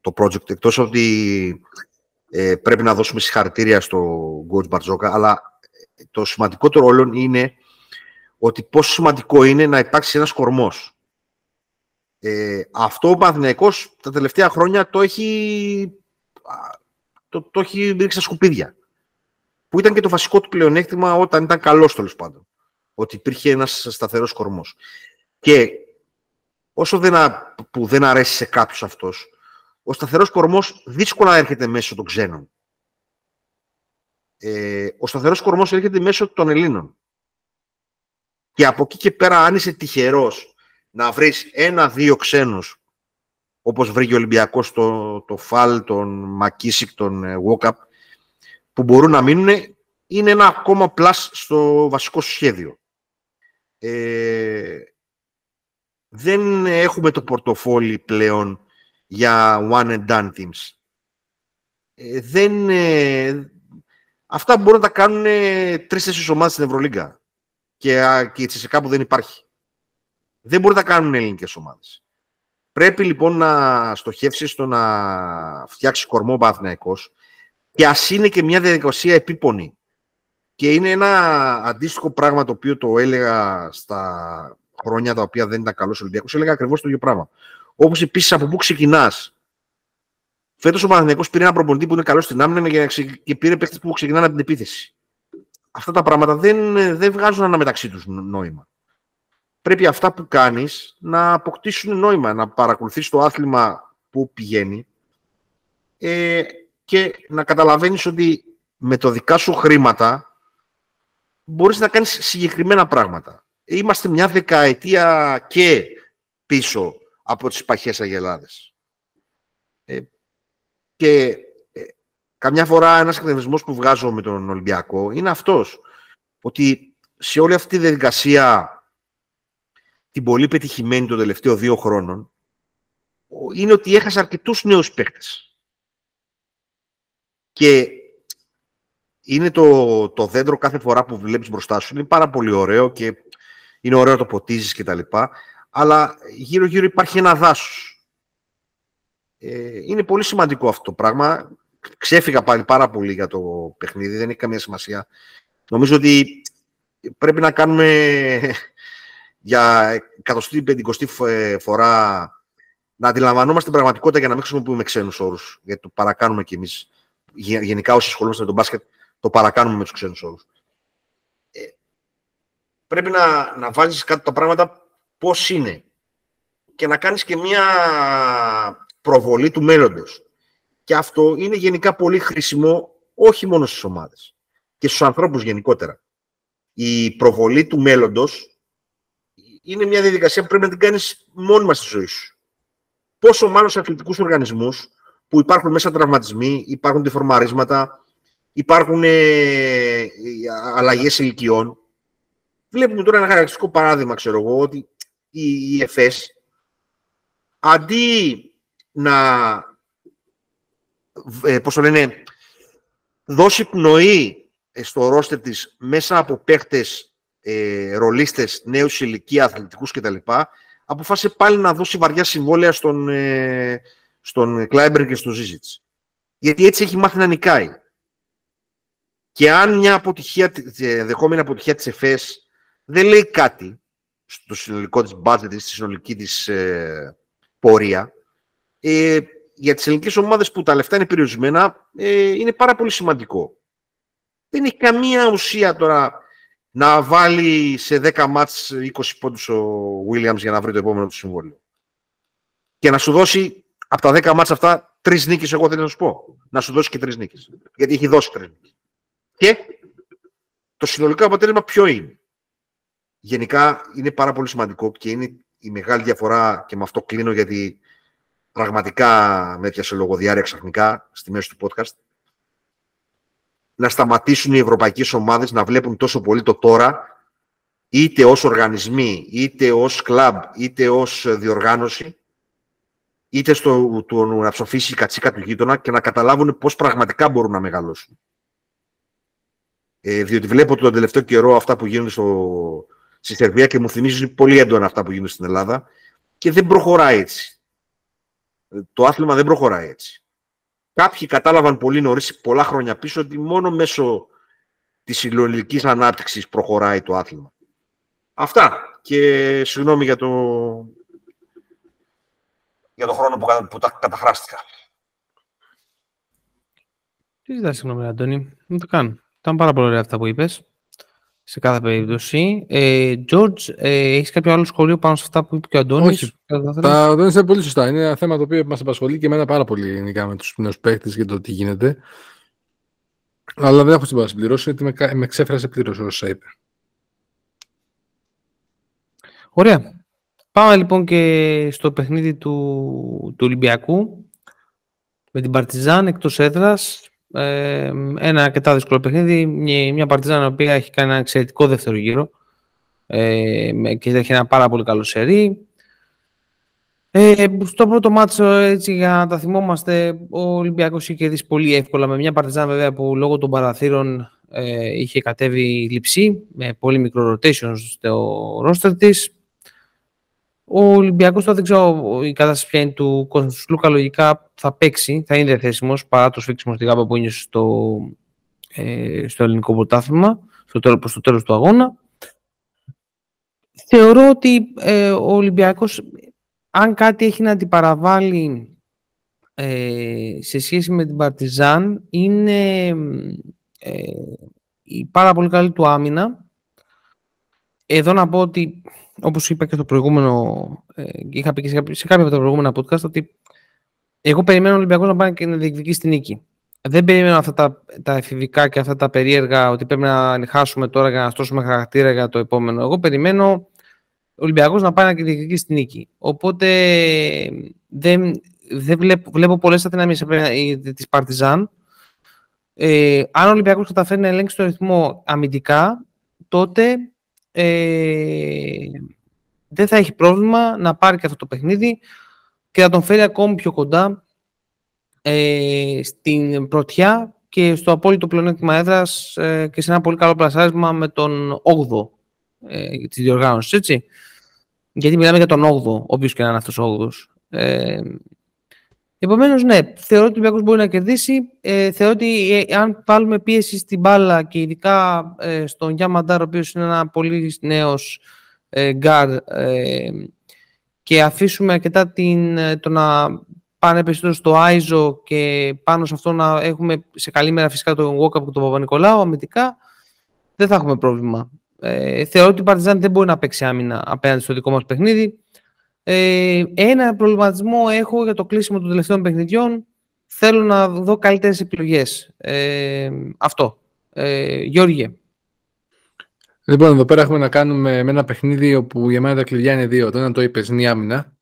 το project. Εκτός ότι ε, πρέπει να δώσουμε συγχαρητήρια στον coach Μπαρτζόκα, αλλά το σημαντικότερο όλων είναι ότι πόσο σημαντικό είναι να υπάρξει ένας κορμός. Ε, αυτό ο Παναθηναϊκός τα τελευταία χρόνια το έχει, το, το έχει ρίξει στα σκουπίδια. Που ήταν και το βασικό του πλεονέκτημα όταν ήταν καλός, τέλος πάντων. Ότι υπήρχε ένας σταθερός κορμός. Και όσο δεν α, που δεν αρέσει σε κάποιους αυτός, ο σταθερός κορμός δύσκολα έρχεται μέσω των ξένων. Ε, ο σταθερός κορμός έρχεται μέσω των Ελλήνων. Και από εκεί και πέρα, αν είσαι τυχερός να βρεις ένα-δύο ξένους, όπως βρήκε ο Ολυμπιακός το, το Φαλ, τον Μακίσικ, τον Walkup, που μπορούν να μείνουν, είναι ένα ακόμα πλας στο βασικό σχέδιο. Ε, δεν έχουμε το πορτοφόλι πλέον για one and done teams. Ε, δεν... Ε, Αυτά μπορούν να τα κάνουν τρεις-τέσσερις ομάδες στην Ευρωλίγκα. Και, και έτσι κάπου δεν υπάρχει. Δεν μπορούν να τα κάνουν ελληνικές ομάδες. Πρέπει λοιπόν να στοχεύσει στο να φτιάξει κορμό ο Παναθηναϊκός. Και ας είναι και μια διαδικασία επίπονη. Και είναι ένα αντίστοιχο πράγμα το οποίο το έλεγα στα χρόνια τα οποία δεν ήταν καλός Ολυμπιακός. Έλεγα ακριβώς το ίδιο πράγμα. Όπως επίσης από πού ξεκινάς. Φέτος ο Παναθηναϊκός πήρε ένα προπονητή που είναι καλός στην άμυνα και πήρε παίκτες που ξεκινάνε από την επίθεση. αυτά τα πράγματα δεν, δεν βγάζουν ένα μεταξύ τους νόημα. Πρέπει αυτά που κάνεις να αποκτήσουν νόημα, να παρακολουθείς το άθλημα που πηγαίνει ε, και να καταλαβαίνεις ότι με το δικά σου χρήματα μπορείς να κάνεις συγκεκριμένα πράγματα. Είμαστε μια δεκαετία και πίσω από τις παχές αγελάδες. Ε, και ε, καμιά φορά ένας εκνευρισμός που βγάζω με τον Ολυμπιακό είναι αυτός, ότι σε όλη αυτή τη διαδικασία, την πολύ πετυχημένη των τελευταίων δύο χρόνων, είναι ότι έχασε αρκετούς νέους παίκτες. Και είναι το, το δέντρο κάθε φορά που βλέπεις μπροστά σου. Είναι πάρα πολύ ωραίο και είναι ωραίο να το ποτίζεις και τα λοιπά. Αλλά γύρω-γύρω υπάρχει ένα δάσος. Ε, είναι πολύ σημαντικό αυτό το πράγμα. Ξέφυγα πάλι πάρα πολύ για το παιχνίδι. Δεν έχει καμία σημασία. Νομίζω ότι πρέπει να κάνουμε για εκατοστή πεντηκοστή φορά να αντιλαμβανόμαστε την πραγματικότητα για να μην χρησιμοποιούμε ξένους όρους. Γιατί το παρακάνουμε κι εμείς. Γενικά όσοι ασχολούμαστε με τον μπάσκετ, το παρακάνουμε με τους ξένους όρους. Ε, πρέπει να, να βάζεις κάτω τα πράγματα πώς είναι και να κάνεις και μια προβολή του μέλλοντος. Και αυτό είναι γενικά πολύ χρήσιμο όχι μόνο στις ομάδες και στους ανθρώπους γενικότερα. Η προβολή του μέλλοντος είναι μια διαδικασία που πρέπει να την κάνεις μόνιμα στη ζωή σου. Πόσο μάλλον σε αθλητικούς οργανισμούς που υπάρχουν μέσα τραυματισμοί, υπάρχουν διφορμαρίσματα, υπάρχουν ε, αλλαγές ηλικιών. Βλέπουμε τώρα ένα χαρακτηριστικό παράδειγμα, ξέρω εγώ, ότι η, η Εφές, αντί να ε, πώς το λένε, δώσει πνοή στο ρόστερ της μέσα από παίχτες, ε, ρολίστες, νέους ηλικία, αθλητικούς κτλ., αποφάσισε πάλι να δώσει βαριά συμβόλαια στον, ε, στον Κλάιμπερ και στον Ζίζιτς. Γιατί έτσι έχει μάθει να νικάει. Και αν μια αποτυχία, δεχόμενη αποτυχία της Εφές δεν λέει κάτι στο συνολικό της budget, στη συνολική της ε, πορεία, ε, για τις ελληνικές ομάδες που τα λεφτά είναι περιορισμένα, ε, είναι πάρα πολύ σημαντικό. Δεν έχει καμία ουσία τώρα να βάλει σε δέκα μάτς είκοσι πόντους ο Williams για να βρει το επόμενο του συμβόλαιο. Και να σου δώσει από τα δέκα μάτς αυτά τρεις νίκες, εγώ θέλω να σου πω. Να σου δώσει και τρεις νίκες. Γιατί έχει δώσει τρεις νίκες. Και το συνολικό αποτέλεσμα ποιο είναι. Γενικά είναι πάρα πολύ σημαντικό και είναι η μεγάλη διαφορά, και με αυτό κλείνω γιατί πραγματικά με έπιασε λογοδιάρρεια ξαφνικά στη μέση του podcast, να σταματήσουν οι ευρωπαϊκές ομάδες να βλέπουν τόσο πολύ το τώρα, είτε ως οργανισμοί, είτε ως κλαμπ, είτε ως διοργάνωση, είτε στο, το, να ψοφήσει η κατσίκα του γείτονα και να καταλάβουν πώς πραγματικά μπορούν να μεγαλώσουν. Ε, διότι βλέπω τον τελευταίο καιρό αυτά που γίνονται στο, στη Σερβία και μου θυμίζουν πολύ έντονα αυτά που γίνονται στην Ελλάδα και δεν προχωράει έτσι. Το άθλημα δεν προχωράει έτσι. Κάποιοι κατάλαβαν πολύ νωρίς, πολλά χρόνια πίσω, ότι μόνο μέσω της συλλογικής ανάπτυξης προχωράει το άθλημα. Αυτά. Και συγγνώμη για το, για το χρόνο που, που τα καταχράστηκα. Τι ζητάς συγγνώμη, Αντώνη. Δεν το κάνω. Ήταν πάρα πολύ ωραία αυτά που είπες, σε κάθε περίπτωση. George, ε, ε, έχεις κάποιο άλλο σχολείο πάνω σε αυτά που είπε και ο Αντώνης? Όχι, τα Αντώνης είναι πολύ σωστά. Είναι ένα θέμα το οποίο μας απασχολεί και εμένα πάρα πολύ γενικά με τους νέους παίκτες και το τι γίνεται. Αλλά δεν έχω τίποτα να συμπληρώσω, γιατί με, με ξέφρασε πλήρως όσα είπε. Ωραία. Πάμε λοιπόν και στο παιχνίδι του, του Ολυμπιακού με την Παρτιζάν εκτός έδρας. Ε, ένα αρκετά δύσκολο παιχνίδι. Μια, μια Παρτιζάν που έχει κάνει ένα εξαιρετικό δεύτερο γύρο ε, και έχει ένα πάρα πολύ καλό σερί. Ε, στο πρώτο μάτσο, έτσι για να τα θυμόμαστε, ο Ολυμπιακός είχε κερδίσει πολύ εύκολα με μια Παρτιζάν βέβαια που λόγω των παραθύρων ε, είχε κατέβει λειψή με πολύ μικρό rotation στο roster της. Ο Ολυμπιακός, τώρα δεν ξέρω η κατάσταση ποια είναι του Κωνσταντουσλούκα, λογικά θα παίξει, θα είναι διαθέσιμος παρά το σφίξιμο στη Γάμπα που είναι στο, ε, στο ελληνικό πρωτάθλημα, στο τέλος, προς το τέλος του αγώνα. Θεωρώ ότι ε, ο Ολυμπιακός, αν κάτι έχει να αντιπαραβάλει ε, σε σχέση με την Παρτιζάν, είναι ε, η πάρα πολύ καλή του άμυνα. Εδώ να πω ότι, όπως είπα και στο προηγούμενο, είχα πει και σε κάποια από τα προηγούμενα podcast, ότι εγώ περιμένω ο Ολυμπιακός να πάει και να διεκδικήσει την νίκη. Δεν περιμένω αυτά τα, τα εφηβικά και αυτά τα περίεργα, ότι πρέπει να χάσουμε τώρα για να στρώσουμε χαρακτήρα για το επόμενο. Εγώ περιμένω ο Ολυμπιακός να πάει να διεκδικήσει την νίκη. Οπότε δεν, δεν βλέπω, βλέπω πολλές αδυναμίες της Παρτιζάν. Ε, αν ο Ολυμπιακός καταφέρει να ελέγξει τον ρυθμό αμυντικά, τότε ε, δεν θα έχει πρόβλημα να πάρει και αυτό το παιχνίδι και να τον φέρει ακόμη πιο κοντά ε, στην πρωτιά και στο απόλυτο πλεονέκτημα έδρας ε, και σε ένα πολύ καλό πλασάρισμα με τον όγδοο ε, της διοργάνωσης, έτσι. Γιατί μιλάμε για τον όγδοο, όποιος και να είναι αυτός ο όγδοος. Ε, Επομένως, ναι, θεωρώ ότι ο Ολυμπιακός μπορεί να κερδίσει. Ε, θεωρώ ότι ε, αν βάλουμε πίεση στην μπάλα και ειδικά ε, στον Γιαμαντάρ, ο οποίος είναι ένα πολύ νέος ε, γκάρ, ε, και αφήσουμε αρκετά την, το να πάνε περισσότερο στο Άιζο και πάνω σε αυτό να έχουμε σε καλή μέρα φυσικά τον Walkup και τον Παπα-Νικολάου αμυντικά, δεν θα έχουμε πρόβλημα. Ε, θεωρώ ότι η Παρτιζάν δεν μπορεί να παίξει άμυνα απέναντι στο δικό μας παιχνίδι. Ε, ένα προβληματισμό έχω για το κλείσιμο των τελευταίων παιχνιδιών. Θέλω να δω καλύτερες επιλογές. Ε, αυτό. Ε, Γιώργη. Λοιπόν, εδώ πέρα έχουμε να κάνουμε με ένα παιχνίδι όπου για μένα τα κλειδιά είναι δύο. Το ένα το είπες, είναι η άμυνα.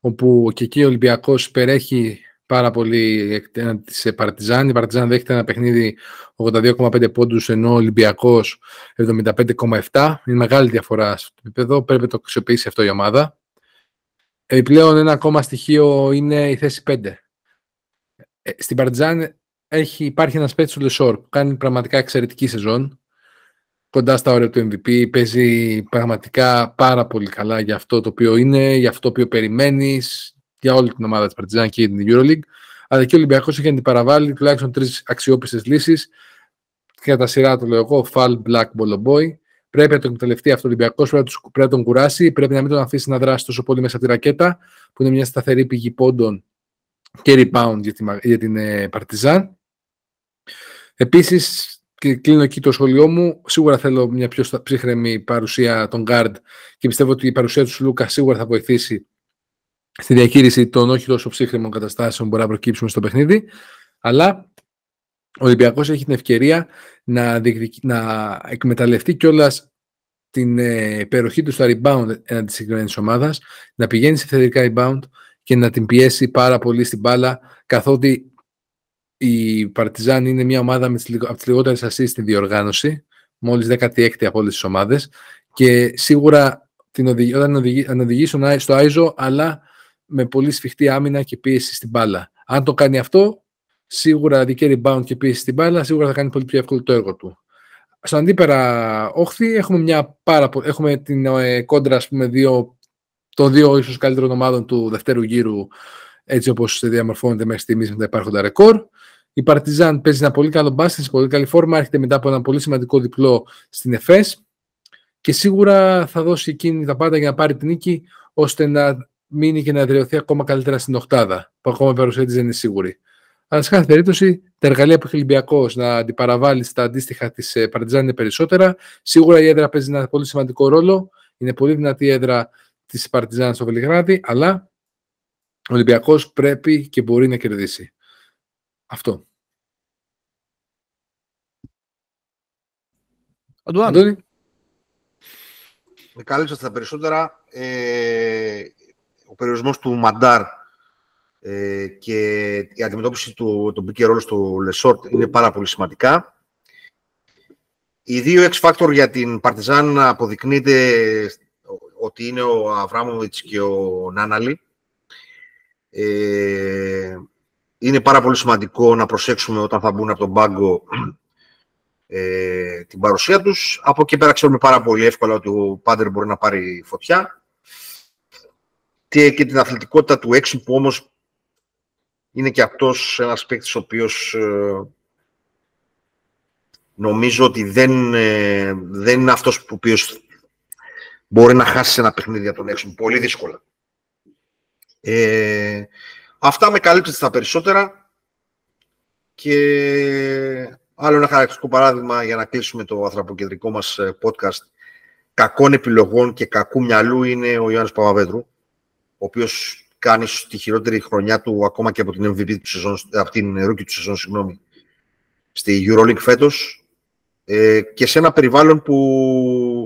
Όπου και εκεί ο Ολυμπιακός υπερέχει πάρα πολύ έναντι της Παρτιζάν. Η Παρτιζάν δέχεται ένα παιχνίδι ογδόντα δύο κόμμα πέντε πόντους, ενώ ο Ολυμπιακός εβδομήντα πέντε κόμμα επτά. Είναι μεγάλη διαφορά στο επίπεδο. Πρέπει να το αξιοποιήσει αυτό η ομάδα. Επιπλέον, ένα ακόμα στοιχείο είναι η θέση πέντε. Στην Παρτιζάν έχει, υπάρχει ένας παίκτης του Λεσόρ που κάνει πραγματικά εξαιρετική σεζόν. Κοντά στα όρια του εμ βι πι, παίζει πραγματικά πάρα πολύ καλά για αυτό το οποίο είναι, για αυτό το οποίο περιμένεις, για όλη την ομάδα της Παρτιζάν και την EuroLeague. Αλλά και ο Ολυμπιακός έχει αντιπαραβάλει τουλάχιστον τρεις αξιόπιστες λύσεις. Κατά σειρά το λέω εγώ, Fall, Black, Boloboy. Πρέπει να τον εκμεταλλευτεί αυτό ο Ολυμπιακός, πρέπει να τον κουράσει, πρέπει να μην τον αφήσει να δράσει τόσο πολύ μέσα από τη ρακέτα, που είναι μια σταθερή πηγή πόντων και rebound για την, για την ε, Παρτιζάν. Επίσης, και κλείνω εκεί το σχολείο μου, σίγουρα θέλω μια πιο ψύχρεμη παρουσία των guard και πιστεύω ότι η παρουσία του Σλούκα σίγουρα θα βοηθήσει στη διαχείριση των όχι τόσο ψύχρεμων καταστάσεων που μπορεί να προκύψουν στο παιχνίδι, αλλά ο Ολυμπιακός έχει την ευκαιρία να, διεκδικ... να εκμεταλλευτεί κιόλας την ε, περιοχή του στα rebound εναντί της συγκεκριμένης ομάδας, να πηγαίνει σε θετικά rebound και να την πιέσει πάρα πολύ στην μπάλα, καθότι η Παρτιζάν είναι μια ομάδα με τις, από τις λιγότερες ασίστ στη διοργάνωση, μόλις δέκατη έκτη από όλες τις ομάδες, και σίγουρα την οδηγεί, όταν οδηγεί, αν οδηγεί στο Άιζο, αλλά με πολύ σφιχτή άμυνα και πίεση στην μπάλα. Αν το κάνει αυτό, σίγουρα δικαίρι rebound και πίεση στην μπάλα, σίγουρα θα κάνει πολύ πιο εύκολο το έργο του. Στον αντίπερα όχθη έχουμε, μια πάρα πο... έχουμε την ε, κόντρα, ας πούμε, δύο... των δύο ίσως καλύτερων ομάδων του δευτέρου γύρου, έτσι όπως διαμορφώνεται μέχρι στιγμής με τα υπάρχοντα ρεκόρ. Η Παρτιζάν παίζει ένα πολύ καλό μπάσκετ, σε πολύ καλή φόρμα, έρχεται μετά από ένα πολύ σημαντικό διπλό στην Εφές και σίγουρα θα δώσει εκείνη τα πάντα για να πάρει την νίκη, ώστε να μείνει και να εδραιωθεί ακόμα καλύτερα στην οκτάδα, που ακόμα η παρουσία της δεν είναι σίγουρη. Αλλά σε κάθε περίπτωση, τα εργαλεία που έχει ο Ολυμπιακός να αντιπαραβάλει στα αντίστοιχα της Παρτιζάν είναι περισσότερα. Σίγουρα η έδρα παίζει ένα πολύ σημαντικό ρόλο. Είναι πολύ δυνατή η έδρα της Παρτιζάν στο Βελιγράδι, αλλά ο Ολυμπιακός πρέπει και μπορεί να κερδίσει. Αυτό. Αντώνη. Με κάλυψα στα περισσότερα. Ε, ο περιορισμός του Μαντάρ και η αντιμετώπιση του τον πικ εν ρόλ στο Λεσόρτ είναι πάρα πολύ σημαντικά. Οι δύο X-Factor για την Παρτιζάν αποδεικνύεται ότι είναι ο Αβράμοβιτς και ο Νάναλη. Ε, είναι πάρα πολύ σημαντικό να προσέξουμε όταν θα μπουν από τον πάγκο ε, την παρουσία τους. Από εκεί πέρα ξέρουμε πάρα πολύ εύκολα ότι ο Πάντερ μπορεί να πάρει φωτιά. Και την αθλητικότητα του έξι που όμως είναι και αυτός ένας παίκτης ο οποίος ε, νομίζω ότι δεν, ε, δεν είναι αυτός που οποίος μπορεί να χάσει ένα παιχνίδι για τον έξι. Πολύ δύσκολα. Ε, αυτά με καλύπτεται στα περισσότερα και Άλλο ένα χαρακτηριστικό παράδειγμα για να κλείσουμε το ανθρωποκεντρικό μας podcast κακών επιλογών και κακού μυαλού είναι ο Ιωάννης Παπαβέτρου, ο οποίος κάνει στη χειρότερη χρονιά του ακόμα και από την εμ βι πι του σεζόν, από την ρούκι του σεζόν, συγγνώμη, στη EuroLeague φέτος ε, και σε ένα περιβάλλον που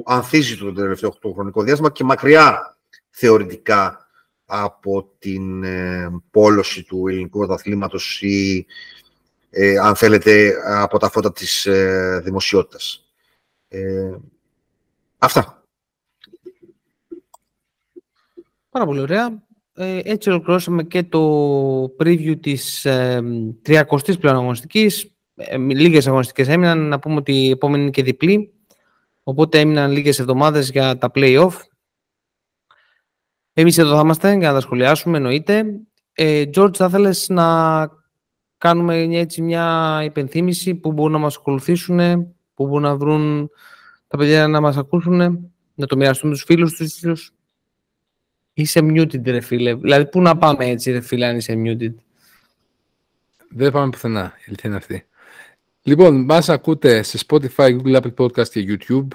ανθίζει το τελευταίο χρονικό διάστημα και μακριά θεωρητικά από την ε, πόλωση του ελληνικού πρωταθλήματος ή ε, αν θέλετε από τα φώτα της ε, δημοσιότητας. Ε, αυτά. Πάρα πολύ ωραία. Έτσι ολοκληρώσαμε και το preview της τριακοστής πλέον αγωνιστικής. Λίγες αγωνιστικές έμειναν, να πούμε ότι η επόμενη είναι και διπλή, οπότε έμειναν λίγες εβδομάδες για τα play-off. Εμείς εδώ θα είμαστε για να τα σχολιάσουμε, εννοείται. Ε, George, θα θέλεις να κάνουμε έτσι μια υπενθύμηση που μπορούν να μας ακολουθήσουν, που μπορούν να βρουν τα παιδιά να μας ακούσουν, να το μοιραστούν τους φίλους τους ίσως? Είσαι muted, ρε φίλε. Δηλαδή, πού να πάμε έτσι, ρε φίλε, αν είσαι muted? Δεν πάμε πουθενά, η αλήθεια είναι αυτή. Λοιπόν, μας ακούτε σε Spotify, Google, Apple Podcast και YouTube,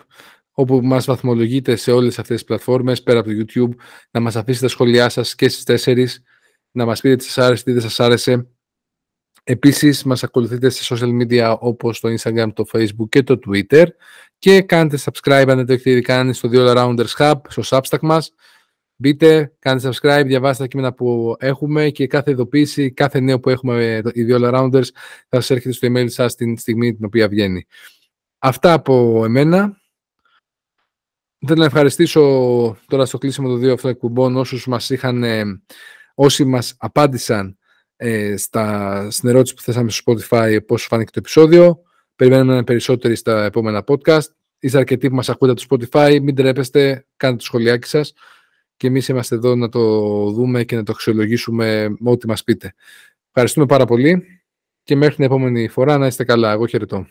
όπου μας βαθμολογείτε σε όλες αυτές τις πλατφόρμες, πέρα από το YouTube, να μας αφήσετε τα σχόλιά σας και στις τέσσερις, να μας πείτε τι σας άρεσε, τι δεν σας άρεσε. Επίσης, μας ακολουθείτε σε social media, όπως το Instagram, το Facebook και το Twitter, και κάντε subscribe, αν δεν το έχετε ήδη κάνει, στο The All Arounders Hub, στο Substack μας. Μπείτε, κάντε subscribe, διαβάστε τα κείμενα που έχουμε και κάθε ειδοποίηση, κάθε νέο που έχουμε, οι δύο All Arounders, θα σας έρχεται στο email σας την στιγμή την οποία βγαίνει. Αυτά από εμένα. Θέλω να ευχαριστήσω τώρα στο κλείσιμο των δύο αυτών εκπομπών όσους μας είχαν, όσοι μας απάντησαν ε, στα, στην ερώτηση που θέσαμε στο Spotify πώς φάνηκε το επεισόδιο. Περιμένουμε περισσότεροι στα επόμενα podcast. Είστε αρκετοί που μας ακούτε από το Spotify, μην τρέπεστε, κάντε το σχολιάκι σας. Και εμείς είμαστε εδώ να το δούμε και να το αξιολογήσουμε με ό,τι μας πείτε. Ευχαριστούμε πάρα πολύ και μέχρι την επόμενη φορά να είστε καλά. Εγώ χαιρετώ.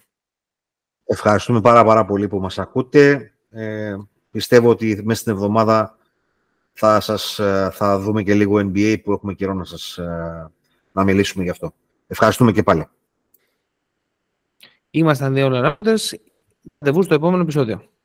Ευχαριστούμε πάρα πάρα πολύ που μας ακούτε. Ε, πιστεύω ότι μέσα στην εβδομάδα θα, σας, θα δούμε και λίγο εν μπι έι που έχουμε καιρό να, σας, να μιλήσουμε γι' αυτό. Ευχαριστούμε και πάλι. Ήμασταν δύο All Arounders. Ραντεβού στο επόμενο επεισόδιο.